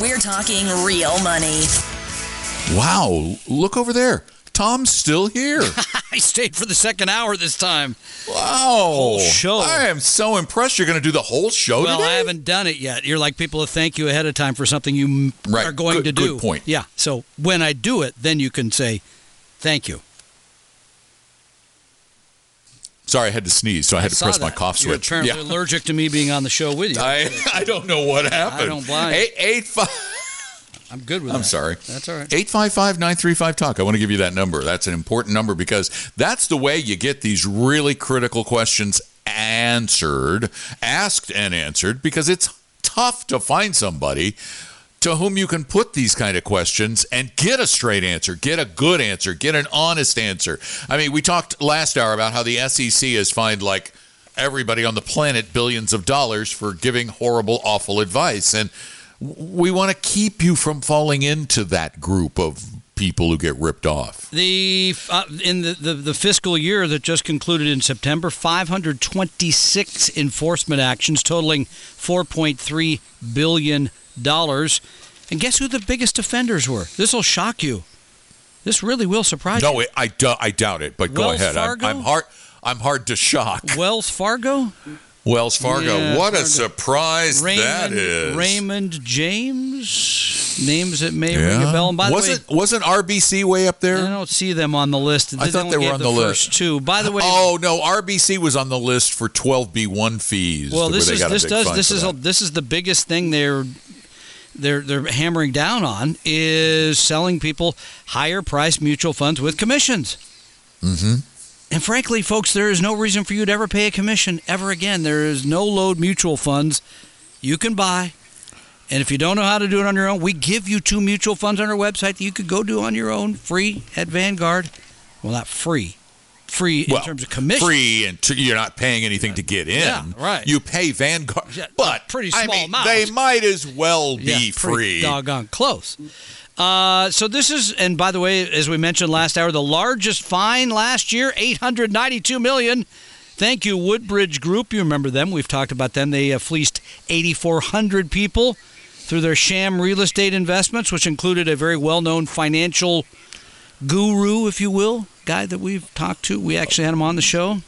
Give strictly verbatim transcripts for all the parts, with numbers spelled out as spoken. We're talking real money. Wow, look over there. Tom's still here. I stayed for the second hour this time. Wow. Whole show. I am so impressed. You're going to do the whole show well, today? Well, I haven't done it yet. You're like people that thank you ahead of time for something you right. are going good, to do. Good point. Yeah, so when I do it, then you can say, thank you. Sorry, I had to sneeze, so I had I to press that. my cough switch. You're apparently yeah. allergic to me being on the show with you. I, I don't know what happened. I don't blind. Eight, eight, five. I'm good with I'm that. I'm sorry. That's all right. eight five five, nine three five, TALK. I want to give you that number. That's an important number because that's the way you get these really critical questions answered, asked and answered, because it's tough to find somebody to whom you can put these kind of questions and get a straight answer, get a good answer, get an honest answer. I mean, we talked last hour about how the S E C has fined like everybody on the planet billions of dollars for giving horrible, awful advice. And we want to keep you from falling into that group of people who get ripped off. The uh, in the, the, the fiscal year that just concluded in September, five hundred twenty-six enforcement actions totaling four point three billion dollars. Dollars, and guess who the biggest offenders were? This will shock you. This really will surprise no, you. No, I, d- I doubt it. But Wells go ahead. Fargo? I'm, I'm hard. I'm hard to shock. Wells Fargo. Wells Fargo. Yeah, what Fargo. a surprise Raymond, that is. Raymond James. Names that may yeah. ring a bell. And by wasn't the way, wasn't R B C way up there? I don't see them on the list. They I thought they were on the, the list. First two. By the way. Oh no, R B C was on the list for twelve B one fees. Well, this is this does this is a, this is the biggest thing they're. They're they're hammering down on is selling people higher priced mutual funds with commissions. Mm-hmm. And frankly, folks, there is no reason for you to ever pay a commission ever again. There is no load mutual funds you can buy. And if you don't know how to do it on your own, we give you two mutual funds on our website that you could go do on your own free at Vanguard. Well, not free. Free in well, terms of commission. Free, and t- you're not paying anything to get in. Yeah, right. You pay Vanguard, yeah, but pretty small I mean, amount. They might as well be yeah, free. Doggone close. Uh, so this is, and by the way, as we mentioned last hour, the largest fine last year, eight hundred ninety-two million dollars. Thank you, Woodbridge Group. You remember them? We've talked about them. They uh, fleeced eight thousand four hundred people through their sham real estate investments, which included a very well-known financial guru, if you will. Guy that we've talked to. We actually had him on the show.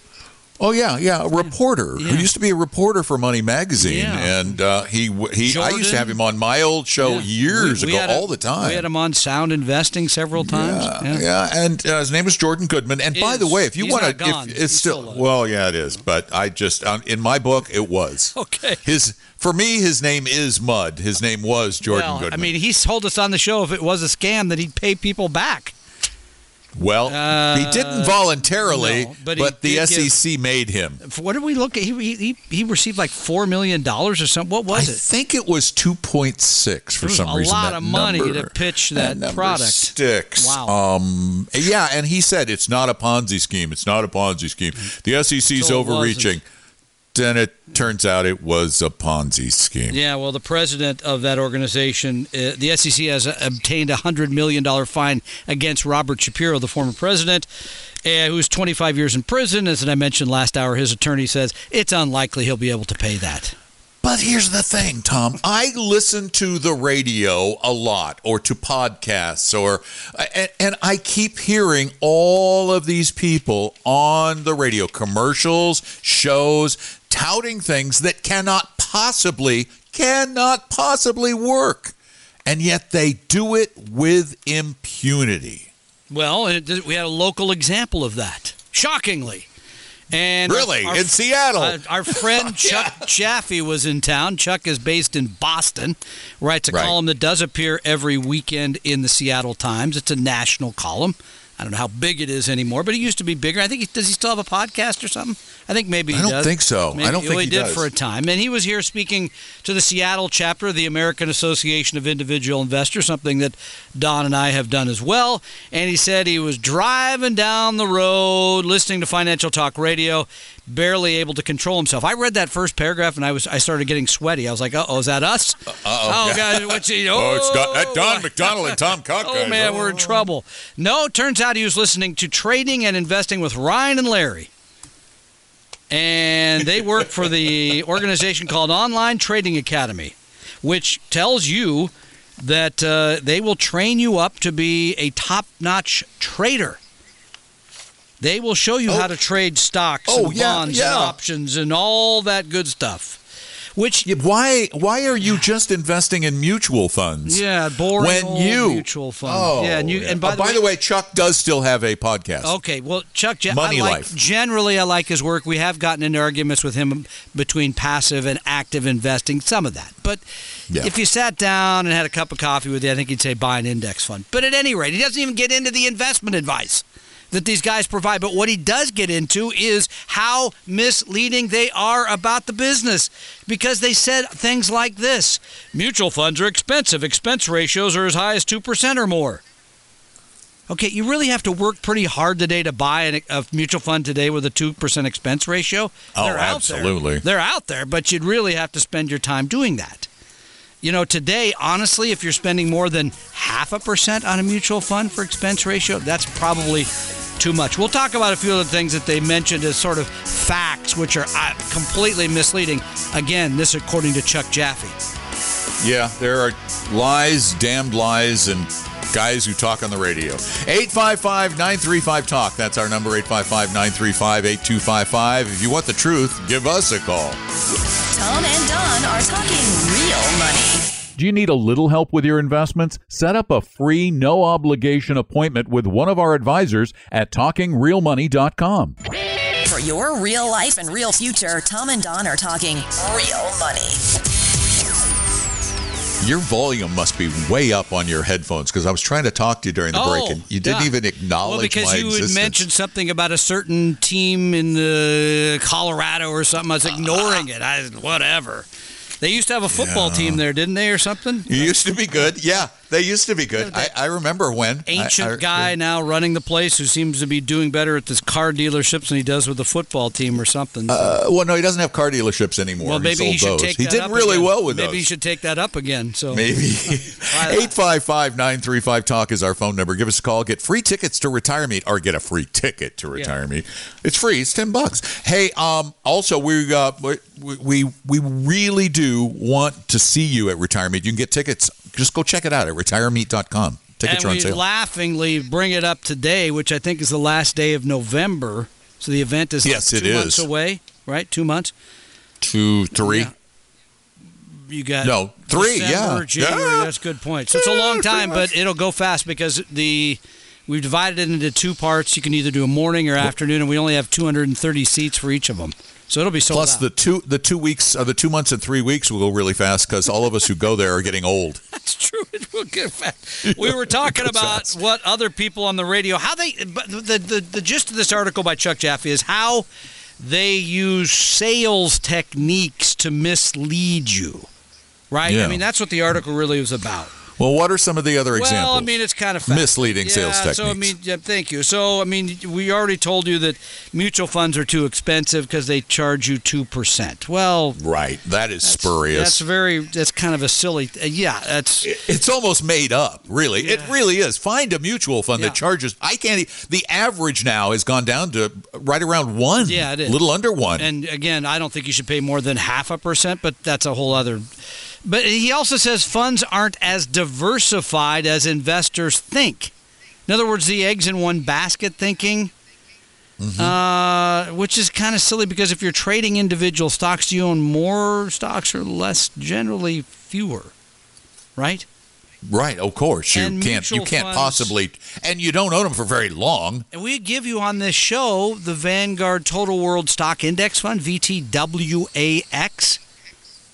Oh yeah, yeah, a reporter yeah. who used to be a reporter for Money Magazine, yeah. and uh, he he. Jordan. I used to have him on my old show yeah. years we, we ago, a, all the time. We had him on Sound Investing several times. Yeah, yeah, yeah. and uh, his name is Jordan Goodman. And it by is. the way, if you want to, it's He's still, still well, yeah, it is. But I just um, in my book, it was okay. His for me, his name is Mud. His name was Jordan well, Goodman. I mean, he told us on the show if it was a scam that he'd pay people back. Well, uh, he didn't voluntarily, no, but, but the S E C give, made him. What did we look at? He he he received like four million dollars or something. What was I it? I think it was two point six for some a reason. A lot that of money number, to pitch that, that product. Sticks. Wow. Um, yeah, and he said it's not a Ponzi scheme. It's not a Ponzi scheme. The S E C's so overreaching. Then it turns out it was a Ponzi scheme. Yeah, well, the president of that organization, uh, the S E C has uh, obtained a one hundred million dollars fine against Robert Shapiro, the former president, uh, who's twenty-five years in prison. As I mentioned last hour, his attorney says it's unlikely he'll be able to pay that. But here's the thing, Tom. I listen to the radio a lot or to podcasts or and, and I keep hearing all of these people on the radio, commercials, shows, touting things that cannot possibly, cannot possibly work. And yet they do it with impunity. Well, and it, we had a local example of that, shockingly. And really? Our, in Seattle? Uh, our friend Chuck yeah. Jaffe was in town. Chuck is based in Boston, writes a right. column that does appear every weekend in the Seattle Times. It's a national column. I don't know how big it is anymore, but it used to be bigger. I think he, does he still have a podcast or something? I think maybe he does. I don't does. think so. Maybe, I don't well, think he, he did does. for a time. And he was here speaking to the Seattle chapter of the American Association of Individual Investors, something that Don and I have done as well. And he said he was driving down the road, listening to Financial Talk Radio, barely able to control himself. I read that first paragraph and I was I started getting sweaty. I was like, uh-oh, is that us? Uh-oh. Oh, God. What's he, oh, oh, it's Don, that Don McDonald and Tom Cock. Oh, guys. man, oh. we're in trouble. No, it turns out he was listening to Trading and Investing with Ryan and Larry. And they work for the organization called Online Trading Academy, which tells you that uh, they will train you up to be a top-notch trader. They will show you oh. how to trade stocks oh, and yeah, bonds yeah. and options and all that good stuff. Which why why are you just investing in mutual funds? Yeah, boring when old you, mutual funds. Oh, yeah, and, you, yeah. and by, oh, the, by way, the way, Chuck does still have a podcast. Okay, well, Chuck, Money I like, Life. Generally, I like his work. We have gotten into arguments with him between passive and active investing, some of that. But yeah. if you sat down and had a cup of coffee with you, I think he'd say buy an index fund. But at any rate, he doesn't even get into the investment advice that these guys provide. But what he does get into is how misleading they are about the business, because they said things like this. Mutual funds are expensive. Expense ratios are as high as two percent or more. Okay, you really have to work pretty hard today to buy an, a mutual fund today with a two percent expense ratio. Oh, They're absolutely. Out there. They're out there, but you'd really have to spend your time doing that. You know, today, honestly, if you're spending more than half a percent on a mutual fund for expense ratio, that's probably too much. We'll talk about a few of the things that they mentioned as sort of facts, which are completely misleading. Again, this according to Chuck Jaffe. Yeah, there are lies, damned lies, and guys who talk on the radio. eight five five, nine three five, TALK. That's our number, eight five five, nine three five, eight two five five. If you want the truth, give us a call. Tom and Don are talking real money. Do you need a little help with your investments? Set up a free, no-obligation appointment with one of our advisors at Talking Real Money dot com. For your real life and real future, Tom and Don are talking real money. Your volume must be way up on your headphones, because I was trying to talk to you during the oh, break, and you didn't yeah. even acknowledge my existence. Well, because you existence. had mentioned something about a certain team in the Colorado or something. I was ignoring uh, it. I whatever. They used to have a football yeah. team there, didn't they, or something? You used to be good. Yeah, they used to be good. I, I remember when. Ancient I, I, guy I, now running the place who seems to be doing better at this car dealerships than he does with the football team or something. So. Uh, well, no, he doesn't have car dealerships anymore. Well, maybe he, he should those. take he that up He did really again. well with maybe those. Maybe he should take that up again. So Maybe. eight five five, nine three five, TALK is our phone number. Give us a call. Get free tickets to RetireMe, or get a free ticket to RetireMe. Yeah. It's free. It's ten bucks. Hey, um, also, we, uh, we, we, we really do want to see you at RetireMe. You can get tickets. Just go check it out at retire me dot com. Tickets are on sale. And we laughingly bring it up today, which I think is the last day of November. So the event is yes, like two it months is. away, right? Two months? Two, three. Yeah. You got no three. December, yeah, January. Yeah. That's a good point. So it's a long time, but it'll go fast because the we've divided it into two parts. You can either do a morning or afternoon, and we only have two hundred thirty seats for each of them. So it'll be sold Plus out. the two the two weeks or the two months and three weeks will go really fast, because all of us who go there are getting old. That's true. It will get fast. We were talking about fast. what other people on the radio, how they the, the the gist of this article by Chuck Jaffe is how they use sales techniques to mislead you. Right? Yeah. I mean, that's what the article really was about. Well, what are some of the other examples? Well, I mean, it's kind of fact. misleading yeah, sales techniques. So, I mean, yeah, thank you. So, I mean, we already told you that mutual funds are too expensive because they charge you two percent. Well, right. That is that's, spurious. That's very, that's kind of a silly, uh, yeah. That's, it, it's almost made up, really. Yeah. It really is. Find a mutual fund yeah. that charges, I can't, the average now has gone down to right around one. Yeah, it is. A little under one. And again, I don't think you should pay more than half a percent, but that's a whole other. But he also says funds aren't as diversified as investors think. In other words, the eggs in one basket thinking, mm-hmm. uh, which is kind of silly, because if you're trading individual stocks, do you own more stocks or less? Generally fewer, right? Right, of course. You and can't you can't funds, possibly, and you don't own them for very long. And we give you on this show the Vanguard Total World Stock Index Fund, V T W A X,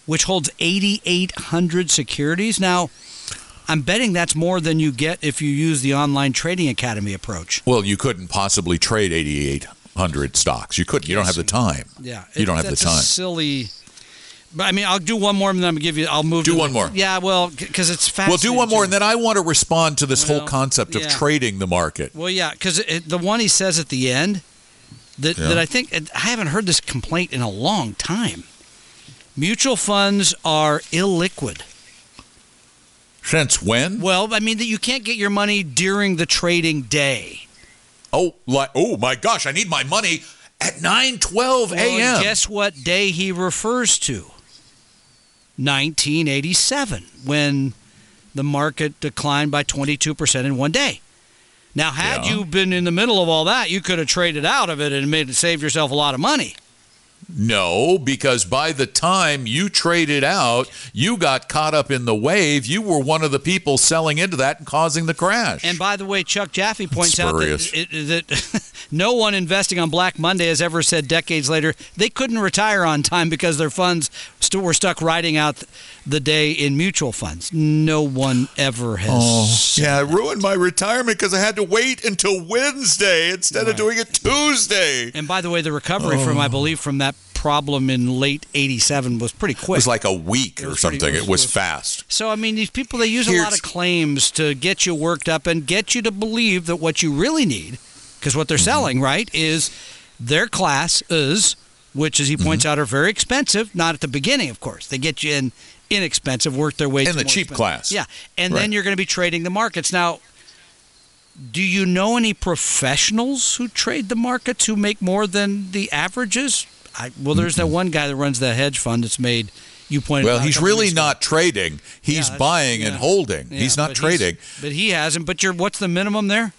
which holds eighty-eight hundred securities. Now, I'm betting that's more than you get if you use the Online Trading Academy approach. Well, you couldn't possibly trade eighty-eight hundred stocks. You couldn't. You don't have the time. Yeah. You don't have the time. That's silly. But I mean, I'll do one more and then I'll give you, I'll move to. Do one more. Yeah, well, because it's fascinating. Well, do one more and then I want to respond to this well, whole concept yeah. of trading the market. Well, yeah, because the one he says at the end that, yeah. that I think, I haven't heard this complaint in a long time. Mutual funds are illiquid. Since when? Well, I mean, that you can't get your money during the trading day. Oh, like, oh my gosh, I need my money at nine twelve a.m. Well, guess what day he refers to? nineteen eighty-seven, when the market declined by twenty-two percent in one day. Now, had yeah. you been in the middle of all that, you could have traded out of it and made saved yourself a lot of money. No, because by the time you traded out, you got caught up in the wave. You were one of the people selling into that and causing the crash. And by the way, Chuck Jaffe points out that, it, that no one investing on Black Monday has ever said decades later they couldn't retire on time because their funds st- were stuck riding out the day in mutual funds. No one ever has oh, said Yeah, I ruined that. My retirement because I had to wait until Wednesday instead right. of doing it Tuesday. And by the way, the recovery oh. from, I believe, from that problem in late eighty-seven was pretty quick. It was like a week or something. Pretty, it, was, it was fast. So, I mean, these people, they use Here's, a lot of claims to get you worked up and get you to believe that what you really need, because what they're mm-hmm. selling, right, is their classes, which, as he points mm-hmm. out, are very expensive. Not at the beginning, of course. They get you in inexpensive, work their way to the cheap expensive. Class. Yeah. And right. then you're going to be trading the markets. Now, do you know any professionals who trade the markets who make more than the averages? I, well, there's that one guy that runs the hedge fund that's made, you pointed well, out. Well, he's really not trading. He's yeah, buying yeah. and holding. Yeah, he's not but trading. He's, but he hasn't. But you're, what's the minimum there?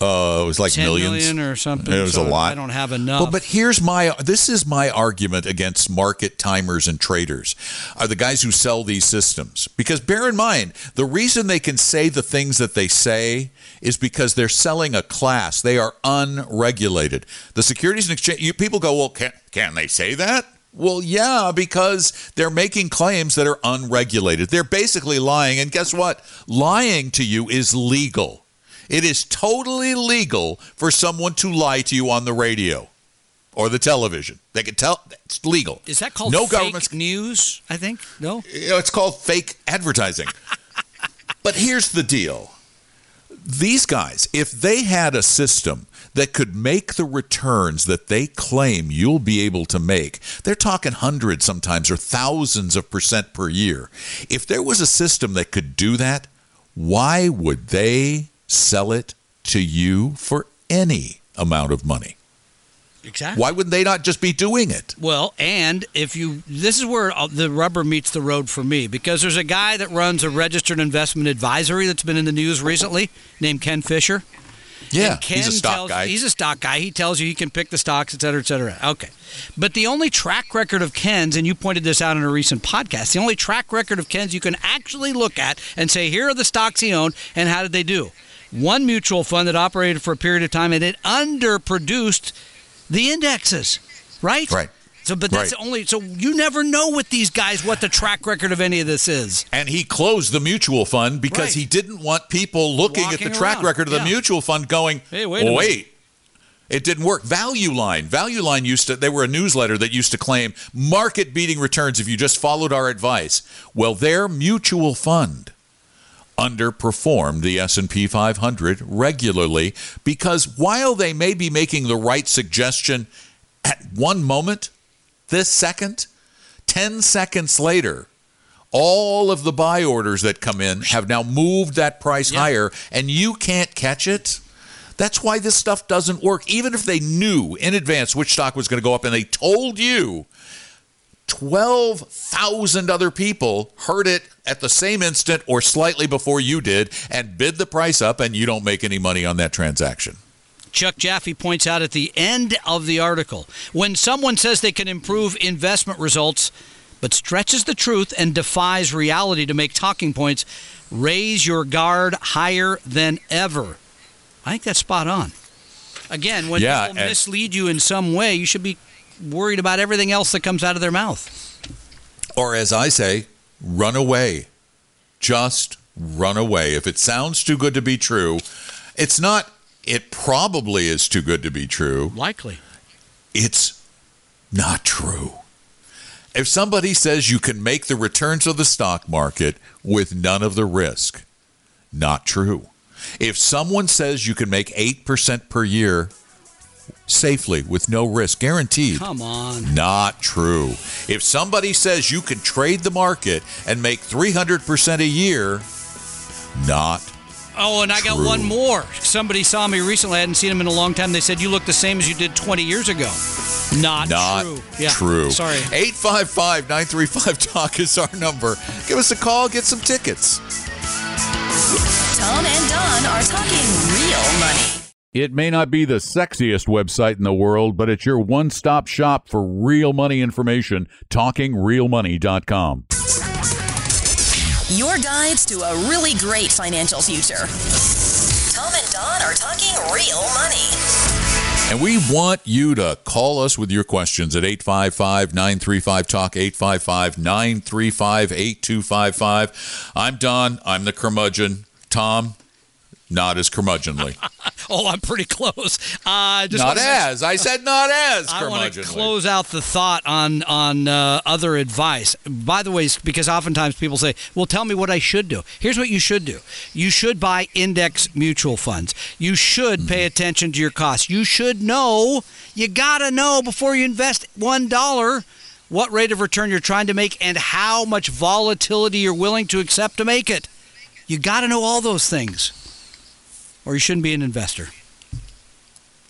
Uh, it was like millions. Million or something. It was so a lot. I don't have enough. Well, but here's my, this is my argument against market timers and traders are the guys who sell these systems. Because bear in mind, the reason they can say the things that they say is because they're selling a class. They are unregulated. The Securities and Exchange, you, people go, well, can, can they say that? Well, yeah, because they're making claims that are unregulated. They're basically lying. And guess what? Lying to you is legal. It is totally legal for someone to lie to you on the radio or the television. They can tell. It's legal. Is that called no fake news, I think? No? It's called fake advertising. But here's the deal. These guys, if they had a system that could make the returns that they claim you'll be able to make, they're talking hundreds sometimes or thousands of percent per year. If there was a system that could do that, why would they sell it to you for any amount of money? Exactly. Why would they not just be doing it? Well, and if you, this is where the rubber meets the road for me, because there's a guy that runs a registered investment advisory that's been in the news recently named Ken Fisher. Yeah, Ken he's a stock tells, guy. He's a stock guy. He tells you he can pick the stocks, et cetera, et cetera. Okay. But the only track record of Ken's, and you pointed this out in a recent podcast, the only track record of Ken's you can actually look at and say, here are the stocks he owned and how did they do? One mutual fund that operated for a period of time and it underproduced the indexes, right? Right. So, but that's right. only so you never know with these guys what the track record of any of this is. And he closed the mutual fund because right. he didn't want people looking Walking at the track around. Record of yeah. the mutual fund going, hey, wait, oh, wait. It didn't work. Value Line. Value Line used to, they were a newsletter that used to claim market-beating returns if you just followed our advice. Well, their mutual fund underperformed the S and P five hundred regularly because while they may be making the right suggestion at one moment, this second, ten seconds later, all of the buy orders that come in have now moved that price yeah. higher and you can't catch it. That's why this stuff doesn't work. Even if they knew in advance which stock was going to go up and they told you, twelve thousand other people heard it at the same instant or slightly before you did and bid the price up, and you don't make any money on that transaction. Chuck Jaffe points out at the end of the article, when someone says they can improve investment results but stretches the truth and defies reality to make talking points, raise your guard higher than ever. I think that's spot on. Again, when yeah, people mislead you in some way, you should be worried about everything else that comes out of their mouth. Or as I say, run away. just run away. If it sounds too good to be true, it's not, it probably is too good to be true. Likely. It's not true. If somebody says you can make the returns of the stock market with none of the risk, not true. If someone says you can make eight percent per year safely with no risk, guaranteed, come on, not true. If somebody says you can trade the market and make three hundred percent a year, not true. Oh, and I got True. one more. Somebody saw me recently. I hadn't seen him in a long time. They said, you look the same as you did twenty years ago. Not, Not true. Yeah. True. Sorry. eight five five, nine three five, talk is our number. Give us a call. Get some tickets. Tom and Don are talking real money. It may not be the sexiest website in the world, but it's your one-stop shop for real money information. Talking Real Money dot com. Your guides to a really great financial future. Tom and Don are talking real money. And we want you to call us with your questions at eight five five, nine three five, talk, eight five five, nine three five, eight two five five. I'm Don. I'm the curmudgeon. Tom, not as curmudgeonly. Oh, I'm pretty close. Uh, just not as. Say, I said not as curmudgeonly. I want to close out the thought on, on uh, other advice. By the way, because oftentimes people say, well, tell me what I should do. Here's what you should do. You should buy index mutual funds. You should mm-hmm. pay attention to your costs. You should know, you got to know before you invest one dollar what rate of return you're trying to make and how much volatility you're willing to accept to make it. You got to know all those things. Or you shouldn't be an investor.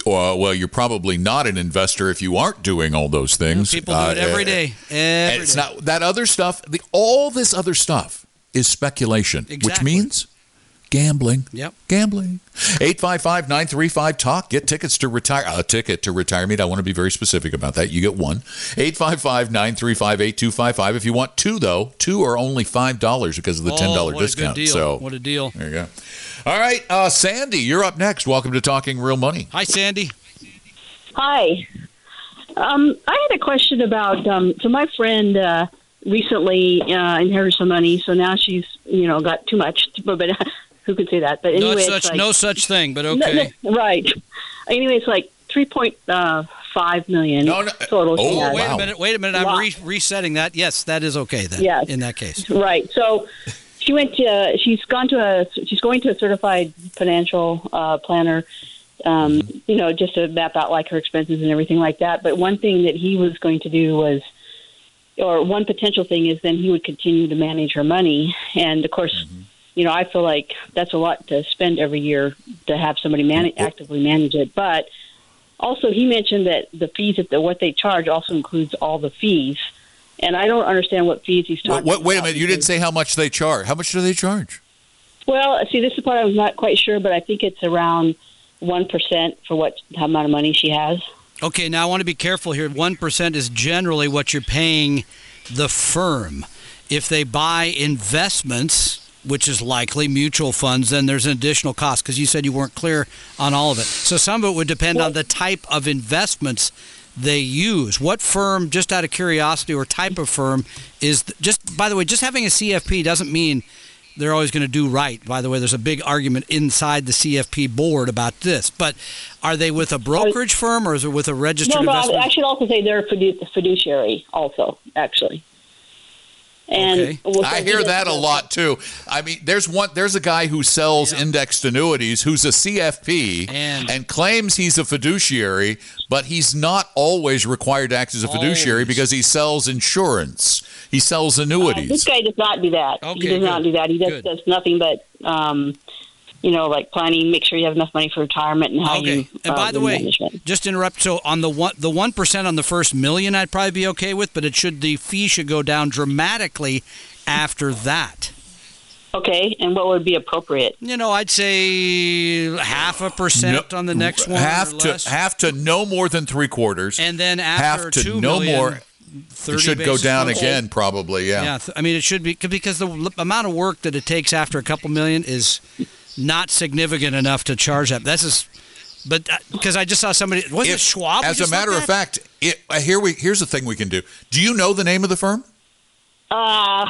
Well, well, you're probably not an investor if you aren't doing all those things. You know, people do it uh, every day. Every it's day. Not that other stuff. The, all this other stuff is speculation, exactly. Which means gambling. Yep, gambling. eight five five, nine three five, talk. Get tickets to retire. A ticket to RetireMe. I want to be very specific about that. You get one. eight five five, nine three five, eight two five five. If you want two, though, two are only five dollars because of the ten dollars oh, what discount. A good deal. So what a deal. There you go. All right, uh, Sandy, you're up next. Welcome to Talking Real Money. Hi, Sandy. Hi. Um, I had a question about, um, so my friend uh, recently uh, inherited some money, so now she's, you know, got too much, but, but who could say that? But anyway, no, it's such, it's like, no such thing, but okay. No, no, right. Anyway, it's like three point five million dollars no, no, total. Oh, wait wow. a minute, wait a minute. I'm re- resetting that. Yes, that is okay then, yes. In that case. Right, so... She went to, uh, she's gone to a, she's going to a certified financial uh, planner, um, mm-hmm. you know, just to map out like her expenses and everything like that. But one thing that he was going to do was, or one potential thing is then he would continue to manage her money. And of course, mm-hmm. you know, I feel like that's a lot to spend every year to have somebody man- mm-hmm. actively manage it. But also he mentioned that the fees, that the, what they charge also includes all the fees. And I don't understand what fees he's talking what, what, wait about. Wait a minute. You didn't say how much they charge. How much do they charge? Well, see, this is part I was not quite sure, but I think it's around one percent for what amount of money she has. Okay, now I want to be careful here. one percent is generally what you're paying the firm. If they buy investments, which is likely mutual funds, then there's an additional cost because you said you weren't clear on all of it. So some of it would depend well, on the type of investments they use. What firm, just out of curiosity, or type of firm is th- just, by the way, just having a C F P doesn't mean they're always going to do right. By the way, there's a big argument inside the C F P board about this, but are they with a brokerage firm or is it with a registered no, but investment? I, I should also say they're fidu- fiduciary also, actually. And okay. we'll I hear that a lot too. I mean, there's one. There's a guy who sells yeah. indexed annuities who's a C F P and, and claims he's a fiduciary, but he's not always required to act as a fiduciary always. Because he sells insurance. He sells annuities. Uh, this guy does not do that. Okay, he does good. not do that. He does, does nothing but, um, you know, like planning, make sure you have enough money for retirement and how okay. you. Uh, and by the way, management. Just to interrupt. So on the one, the one percent on the first million, I'd probably be okay with, but it should the fee should go down dramatically after that. Okay, and what would be appropriate? You know, I'd say half a percent no, on the next one. Half or to less. Half to no more than three quarters, and then after half to two no million, more. It should go down points. Again, probably. Yeah. Yeah, I mean, it should be because the amount of work that it takes after a couple million is. Not significant enough to charge that. This is, but because uh, I just saw somebody. Wasn't it Schwab? As a matter of fact, it, uh, here we here's the thing we can do. Do you know the name of the firm? Uh,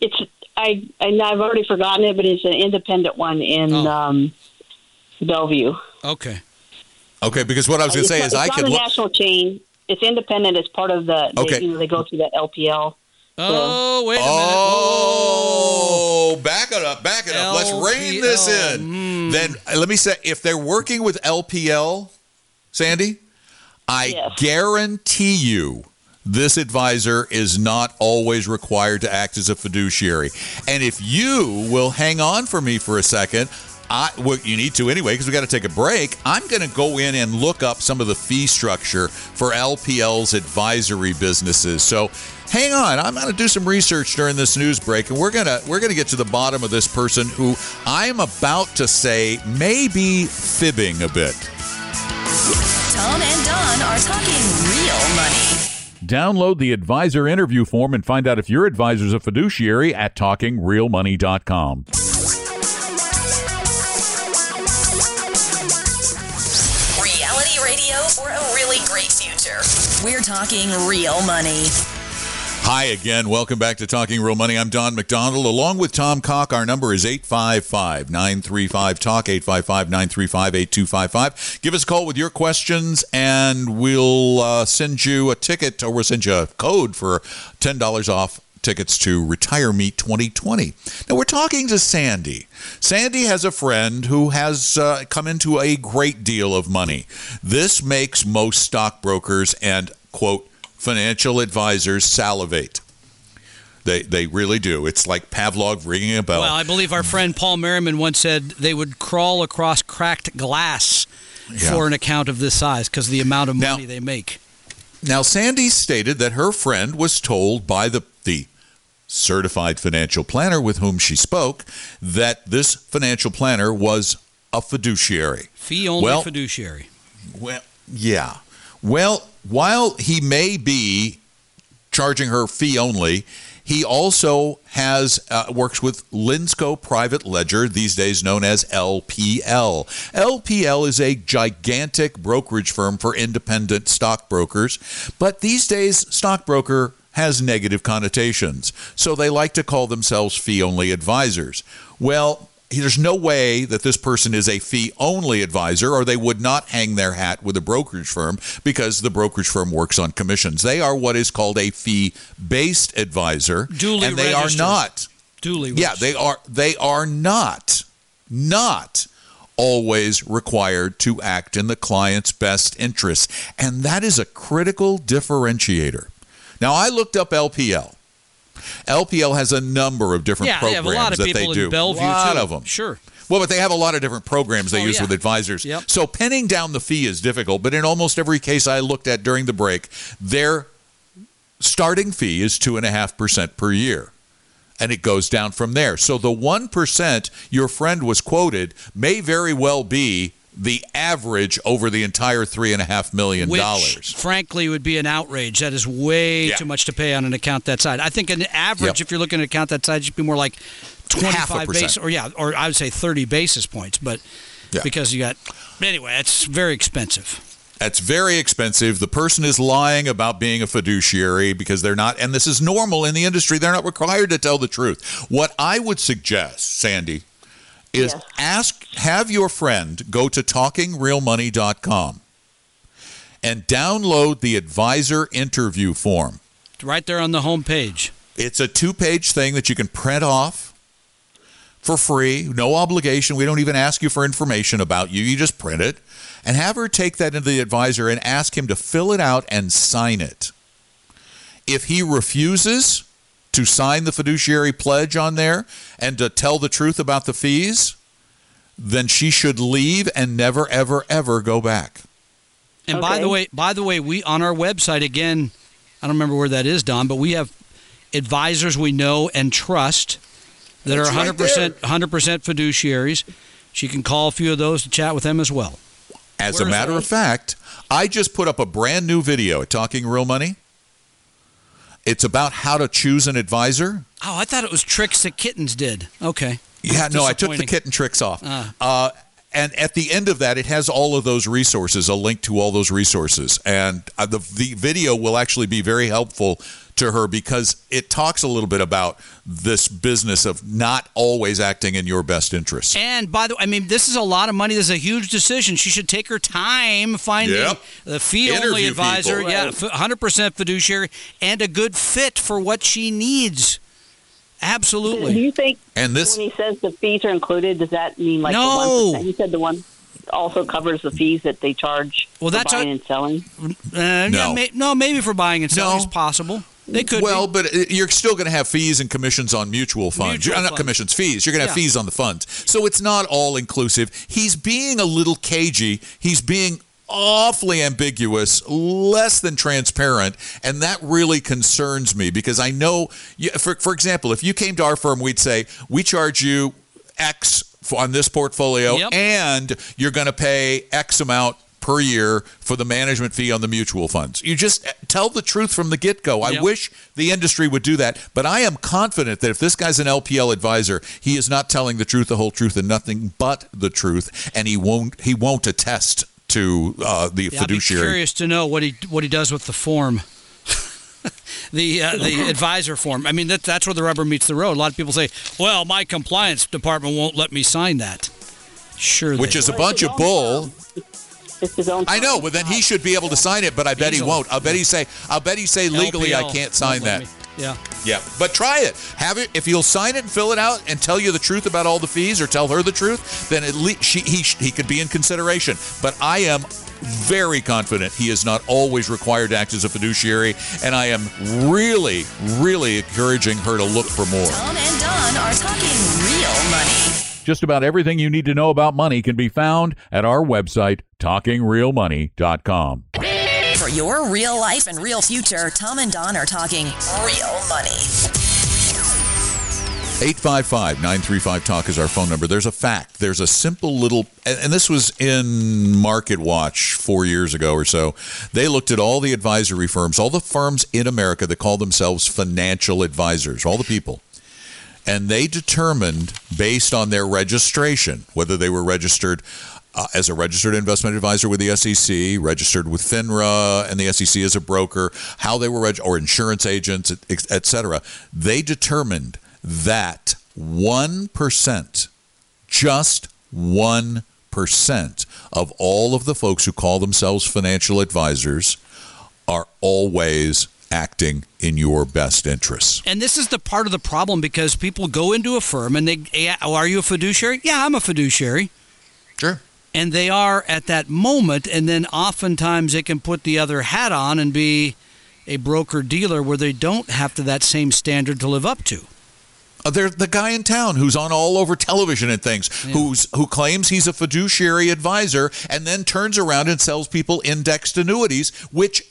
it's I and I've already forgotten it, but it's an independent one in oh. um, Bellevue. Okay. Okay, because what I was going to say not, is it's I not can. It's not a national chain. It's independent. It's part of the. Okay. They, you know, they go through the L P L. Oh, so. wait a minute. Oh, oh, back it up, back it up. Let's rein this in. Mm. Then let me say, if they're working with L P L, Sandy, I yes. guarantee you this advisor is not always required to act as a fiduciary. And if you will hang on for me for a second, I, well, you need to anyway because we got to take a break. I'm going to go in and look up some of the fee structure for L P L's advisory businesses. So hang on, I'm going to do some research during this news break, and we're gonna we're gonna get to the bottom of this person who I'm about to say may be fibbing a bit. Tom and Don are talking real money. Download the advisor interview form and find out if your advisor's a fiduciary at talking real money dot com. Reality radio for a really great future. We're talking real money. Hi again. Welcome back to Talking Real Money. I'm Don McDonald along with Tom Cock. Our number is eight five five, nine three five, talk, eight five five, nine three five, eight two five five. Give us a call with your questions and we'll uh, send you a ticket, or we'll send you a code for ten dollars off tickets to RetireMe twenty twenty. Now we're talking to Sandy. Sandy has a friend who has uh, come into a great deal of money. This makes most stockbrokers and, quote, financial advisors salivate. They they really do. It's like Pavlov ringing a bell. Well, I believe our friend Paul Merriman once said they would crawl across cracked glass yeah. for an account of this size because the amount of money now, they make. Now, Sandy stated that her friend was told by the, the certified financial planner with whom she spoke that this financial planner was a fiduciary. Fee-only well, fiduciary. Well, yeah. Well, while he may be charging her fee only, he also has uh, works with Linsco Private Ledger, these days known as L P L. L P L is a gigantic brokerage firm for independent stockbrokers, but these days stockbroker has negative connotations, so they like to call themselves fee-only advisors. Well, there's no way that this person is a fee-only advisor, or they would not hang their hat with a brokerage firm because the brokerage firm works on commissions. They are what is called a fee-based advisor, duly and they registered. are not. Duly yeah, registered. they are. They are not, not always required to act in the client's best interest, and that is a critical differentiator. Now, I looked up L P L. L P L has a number of different yeah, programs they have a lot of that people they do. In Bellevue, a lot too. of them. Sure. Well, but they have a lot of different programs they oh, use yeah. with advisors. Yep. So pinning down the fee is difficult, but in almost every case I looked at during the break, their starting fee is two point five percent per year, and it goes down from there. So the one percent your friend was quoted may very well be the average over the entire three point five million dollars. Which, frankly, would be an outrage. That is way yeah. too much to pay on an account that size. I think an average, yep. if you're looking at an account that size, should be more like twenty-five basis, or yeah, or I would say thirty basis points. But yeah. because you got, anyway, that's very expensive. That's very expensive. The person is lying about being a fiduciary because they're not, and this is normal in the industry. They're not required to tell the truth. What I would suggest, Sandy, is yeah. ask, have your friend go to talking real money dot com and download the advisor interview form. It's right there on the home page. It's a two-page thing that you can print off for free, no obligation. We don't even ask you for information about you. You just print it and have her take that into the advisor and ask him to fill it out and sign it. If he refuses to sign the fiduciary pledge on there and to tell the truth about the fees, then she should leave and never, ever, ever go back. And okay. by the way, by the way, we on our website, again, I don't remember where that is, Don, but we have advisors we know and trust that That's are one hundred percent, right one hundred percent fiduciaries. She can call a few of those to chat with them as well. As Where's a matter that? of fact, I just put up a brand new video at Talking Real Money. It's about how to choose an advisor. Oh, I thought it was tricks that kittens did. Okay. Yeah, no, I took the kitten tricks off. Uh. Uh, and at the end of that, it has all of those resources, a link to all those resources. And the the video will actually be very helpful to her because it talks a little bit about this business of not always acting in your best interest. And by the way, I mean, this is a lot of money. This is a huge decision. She should take her time finding yep. the fee-only advisor, people. yeah, one hundred percent fiduciary, and a good fit for what she needs. Absolutely. Do you think and this, when he says the fees are included, does that mean like no. the one percent? You said the one also covers the fees that they charge well, for that's buying a, and selling? Uh, no. Yeah, may, no, maybe for buying and selling no. is possible. They could well, be. But you're still going to have fees and commissions on mutual funds. Mutual not funds. commissions, fees. You're going to have yeah. fees on the funds. So it's not all inclusive. He's being a little cagey. He's being awfully ambiguous, less than transparent, and that really concerns me because I know, for, for example, if you came to our firm, we'd say, we charge you X on this portfolio, yep. and you're going to pay X amount per year for the management fee on the mutual funds. You just tell the truth from the get-go. I yep. wish the industry would do that, but I am confident that if this guy's an L P L advisor, he is not telling the truth, the whole truth, and nothing but the truth, and he won't he won't attest to uh, the yeah, fiduciary. I'd be curious to know what he what he does with the form. The uh, the advisor form. I mean, that that's where the rubber meets the road. A lot of people say, well, my compliance department won't let me sign that. Sure. Which is a bunch of bull. His own I know. Well, then he should be able to sign it, but I bet Easily. he won't. I'll bet he say. I'll bet he say legally L P L I can't sign that. Me. Yeah. Yeah. But try it. Have it. If you'll sign it and fill it out and tell you the truth about all the fees, or tell her the truth, then at least she he he could be in consideration. But I am very confident he is not always required to act as a fiduciary, and I am really, really encouraging her to look for more. Tom and Don are talking real money. Just about everything you need to know about money can be found at our website, talking real money dot com. For your real life and real future, Tom and Don are talking real money. eight five five, nine three five, talk is our phone number. There's a fact. There's a simple little, and this was in MarketWatch four years ago or so. They looked at all the advisory firms, all the firms in America that call themselves financial advisors, all the people. And they determined, based on their registration, whether they were registered uh, as a registered investment advisor with the S E C, registered with FINRA and the S E C as a broker, how they were registered, or insurance agents, et, et cetera. They determined that one percent, just one percent of all of the folks who call themselves financial advisors are always acting in your best interests. And this is the part of the problem, because people go into a firm and they, hey, are you a fiduciary? Yeah, I'm a fiduciary. Sure. And they are at that moment, and then oftentimes they can put the other hat on and be a broker-dealer where they don't have to that same standard to live up to. There's the guy in town who's on all over television and things, yeah. who's who claims he's a fiduciary advisor and then turns around and sells people indexed annuities, which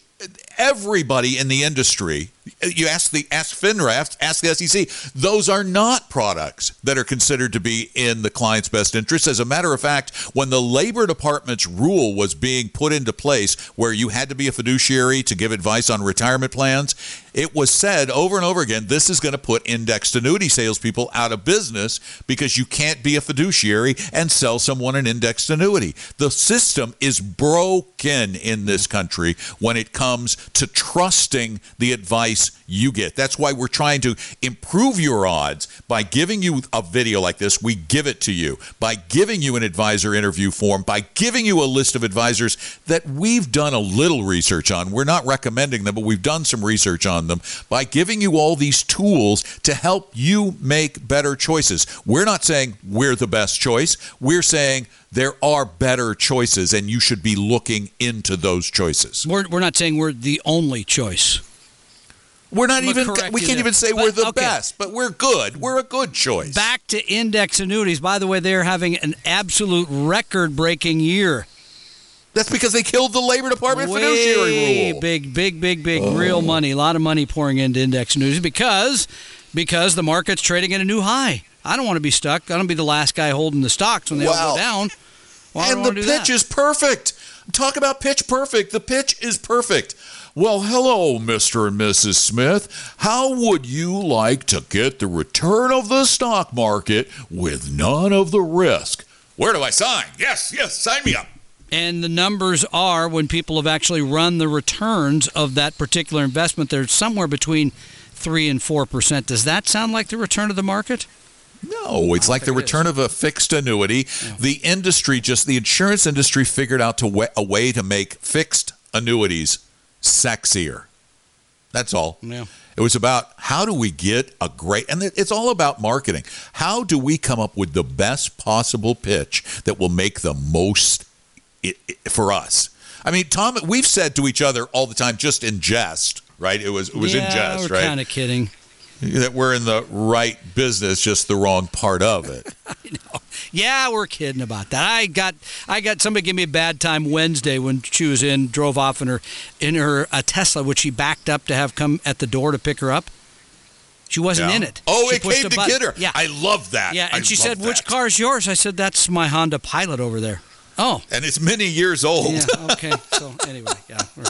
everybody in the industry, you ask the ask FINRA, ask, ask the S E C, those are not products that are considered to be in the client's best interest. As a matter of fact, when the Labor Department's rule was being put into place where you had to be a fiduciary to give advice on retirement plans, it was said over and over again, this is going to put indexed annuity salespeople out of business because you can't be a fiduciary and sell someone an indexed annuity. The system is broken in this country when it comes to trusting the advice you get. That's why we're trying to improve your odds by giving you a video like this. We give it to you by giving you an advisor interview form, by giving you a list of advisors that we've done a little research on. We're not recommending them, but we've done some research on them, by giving you all these tools to help you make better choices. We're not saying we're the best choice. We're saying there are better choices, and you should be looking into those choices. We're, we're not saying we're the only choice. We're not even, we can't even say we're the best, but we're good. We're a good choice. Back to index annuities. By the way, they're having an absolute record-breaking year. That's because they killed the Labor Department fiduciary rule. Big, big, big, big, oh. real money. A lot of money pouring into index annuities because, because the market's trading at a new high. I don't want to be stuck. I don't want to be the last guy holding the stocks when they wow. all go down. Well, and the pitch that. is perfect. Talk about pitch perfect. The pitch is perfect. Well, hello, Mister and Missus Smith. How would you like to get the return of the stock market with none of the risk? Where do I sign? Yes, yes, sign me up. And the numbers are, when people have actually run the returns of that particular investment, they're somewhere between three and four percent. Does that sound like the return of the market? No, it's like the return of a fixed annuity. Yeah. The industry, just the insurance industry, figured out to we- a way to make fixed annuities sexier. That's all. Yeah. It was about how do we get a great, and it's all about marketing. How do we come up with the best possible pitch that will make the most it, it, for us? I mean, Tom, we've said to each other all the time, just in jest, right? It was it was yeah, in jest, we're right? We're kind of kidding. That we're in the right business, just the wrong part of it. I know. Yeah, we're kidding about that. I got, I got somebody give me a bad time Wednesday when she was in, drove off in her, in her a Tesla, which she backed up to have come at the door to pick her up. She wasn't yeah. in it. Oh, she it came to get her. Yeah. I love that. Yeah, and I she said, that. "Which car's yours?" I said, "That's my Honda Pilot over there." Oh, and it's many years old. Yeah, okay. So anyway, yeah. We're...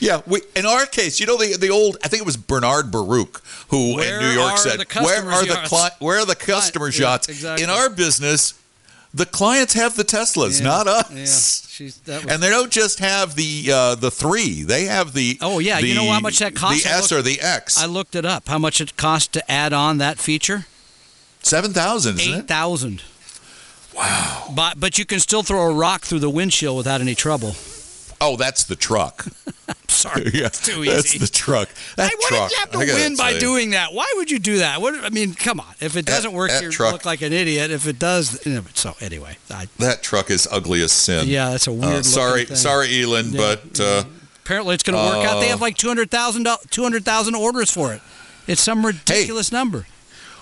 Yeah, we, in our case, you know the the old. I think it was Bernard Baruch who where in New York said, "Where are the cli- where are the customer yachts?" Yeah, exactly. In our business, the clients have the Teslas, yeah, not us. Yeah. She's, that was... And they don't just have the uh, the three; they have the oh yeah. The, you know how much that cost? The I S looked, or the X? I looked it up. How much it cost to add on that feature? Seven thousand. Eight thousand. Wow. But but you can still throw a rock through the windshield without any trouble. Oh, that's the truck. I'm sorry. Yeah, that's too easy. That's the truck. That hey, what truck, did you have to I win by doing that? Why would you do that? What I mean, come on. If it doesn't that, work, that you truck, look like an idiot. If it does, so anyway. I, that truck is ugly as sin. Yeah, that's a weird uh, looking sorry, thing. Sorry, Elon, yeah, but... Yeah. Uh, apparently it's going to work uh, out. They have like two hundred thousand orders for it. It's some ridiculous hey, number.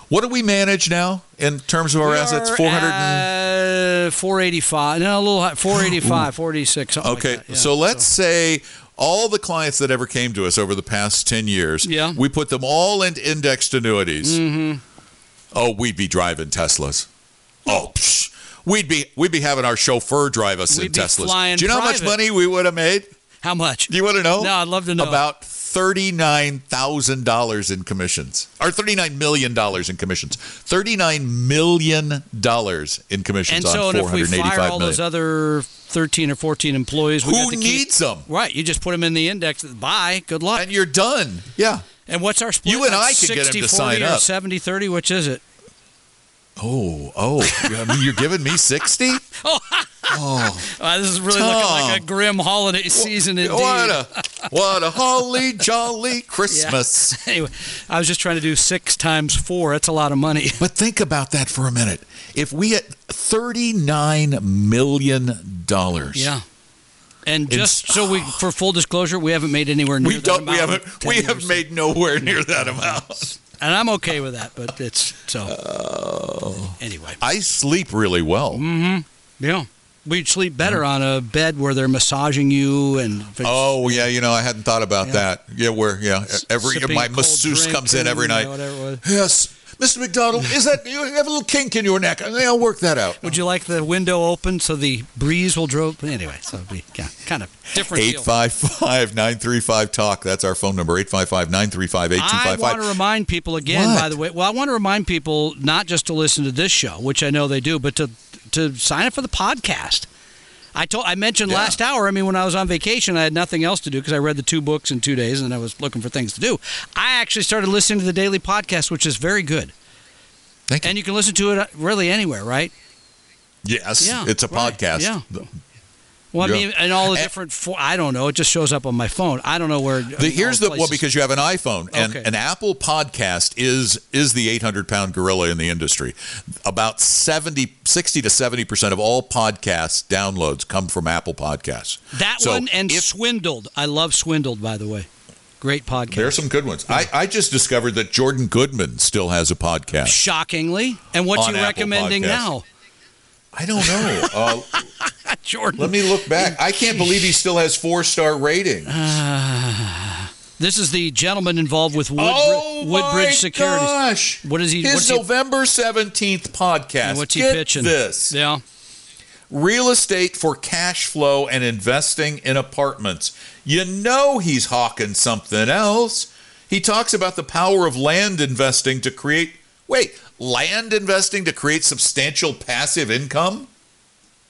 What do we manage now in terms of our we assets? four hundred and... uh, four eighty-five. No, a little high. four eighty-five, four eighty-six, something okay. like that. Okay, yeah, so let's so. say all the clients that ever came to us over the past ten years, yeah. we put them all into indexed annuities. Mm-hmm. Oh, we'd be driving Teslas. Oh, psh. We'd be, we'd be having our chauffeur drive us we'd in Teslas. Do you know private. how much money we would have made? How much? Do you want to know? No, I'd love to know. About thirty-nine thousand dollars in commissions, or thirty-nine million dollars in commissions. thirty-nine million dollars in commissions on four hundred eighty-five million dollars. And so if we fire all those other thirteen or fourteen employees, we who got to needs keep, them? Right. You just put them in the index. Bye. Good luck. And you're done. Yeah. And what's our split? You and I could get them to sign up. sixty forty or seventy thirty, which is it? Oh, oh, you're giving me sixty? Oh, oh. Wow, this is really Tom. looking like a grim holiday season indeed. What a, what a holly jolly Christmas. Yeah. Anyway, I was just trying to do six times four. That's a lot of money. But think about that for a minute. If we had thirty-nine million dollars. Yeah. And just so we, for full disclosure, we haven't made anywhere near we that amount. We haven't. We have made nowhere near that amount. And I'm okay with that, but it's so. Oh. Anyway, I sleep really well. Mm-hmm. Yeah, we'd sleep better mm-hmm. on a bed where they're massaging you and. Oh yeah, you know I hadn't thought about yeah. that. Yeah, where yeah every Sipping my masseuse comes in every night. Yes, Mister McDonald, is that you have a little kink in your neck? I'll work that out. Would you like the window open so the breeze will drop? Anyway, so it'd be yeah, kind of. eight five five, nine three five, talk. That's our phone number, eight five five, nine three five, eight two five five. I want to remind people again, what? by the way. Well, I want to remind people not just to listen to this show, which I know they do, but to to sign up for the podcast. I told I mentioned yeah. last hour, I mean, when I was on vacation, I had nothing else to do because I read the two books in two days and I was looking for things to do. I actually started listening to the daily podcast, which is very good. Thank you. And you can listen to it really anywhere, right? Yes, yeah, it's a right. podcast. Yeah. The, Well, I mean, and all the different, fo- I don't know, it just shows up on my phone. I don't know where. The, here's the, well, because you have an iPhone, and okay. an Apple podcast is is the eight hundred pound gorilla in the industry. About seventy, sixty to seventy percent of all podcast downloads come from Apple podcasts. That so one and if, Swindled. I love Swindled, by the way. Great podcast. There are some good ones. I, I just discovered that Jordan Goodman still has a podcast. Shockingly. And what you recommending now? I don't know. Uh, Jordan. Let me look back. I can't believe he still has four-star ratings. Uh, this is the gentleman involved with Woodbri- oh Woodbridge Securities. Oh, my gosh. What is he? His November seventeenth podcast. And what's he Get pitching? this. Yeah. Real estate for cash flow and investing in apartments. You know he's hawking something else. He talks about the power of land investing to create... Wait, land investing to create substantial passive income?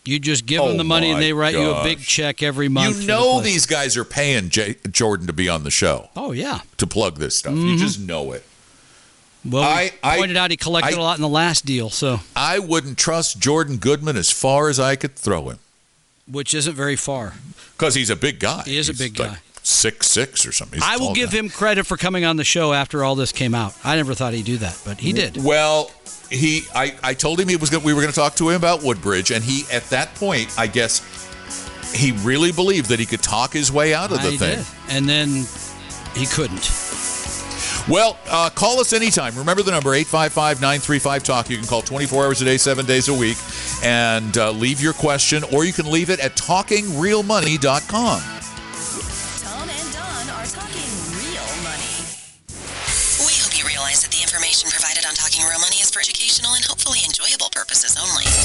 You just give oh them the money and they write gosh. you a big check every month. You know the these guys are paying J- Jordan to be on the show. Oh, yeah. To plug this stuff. Mm-hmm. You just know it. Well, I we pointed I, out he collected I, a lot in the last deal. So I wouldn't trust Jordan Goodman as far as I could throw him. Which isn't very far. Because he's a big guy. He is he's a big like guy. six six or something. He's I will give guy. him credit for coming on the show after all this came out. I never thought he'd do that, but he did. Well, he I, I told him he was gonna, we were going to talk to him about Woodbridge, and he, at that point, I guess, he really believed that he could talk his way out of the I thing. Did. And then he couldn't. Well, uh, call us anytime. Remember the number, eight five five, nine three five, TALK. You can call twenty-four hours a day, seven days a week, and uh, leave your question, or you can leave it at talking real money dot com. Tom and Don are talking real money. We hope you realize that the information provided on Talking Real Money is for educational and hopefully enjoyable purposes only.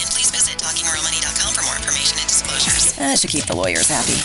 and please visit talking real money dot com for more information and disclosures. That should keep the lawyers happy.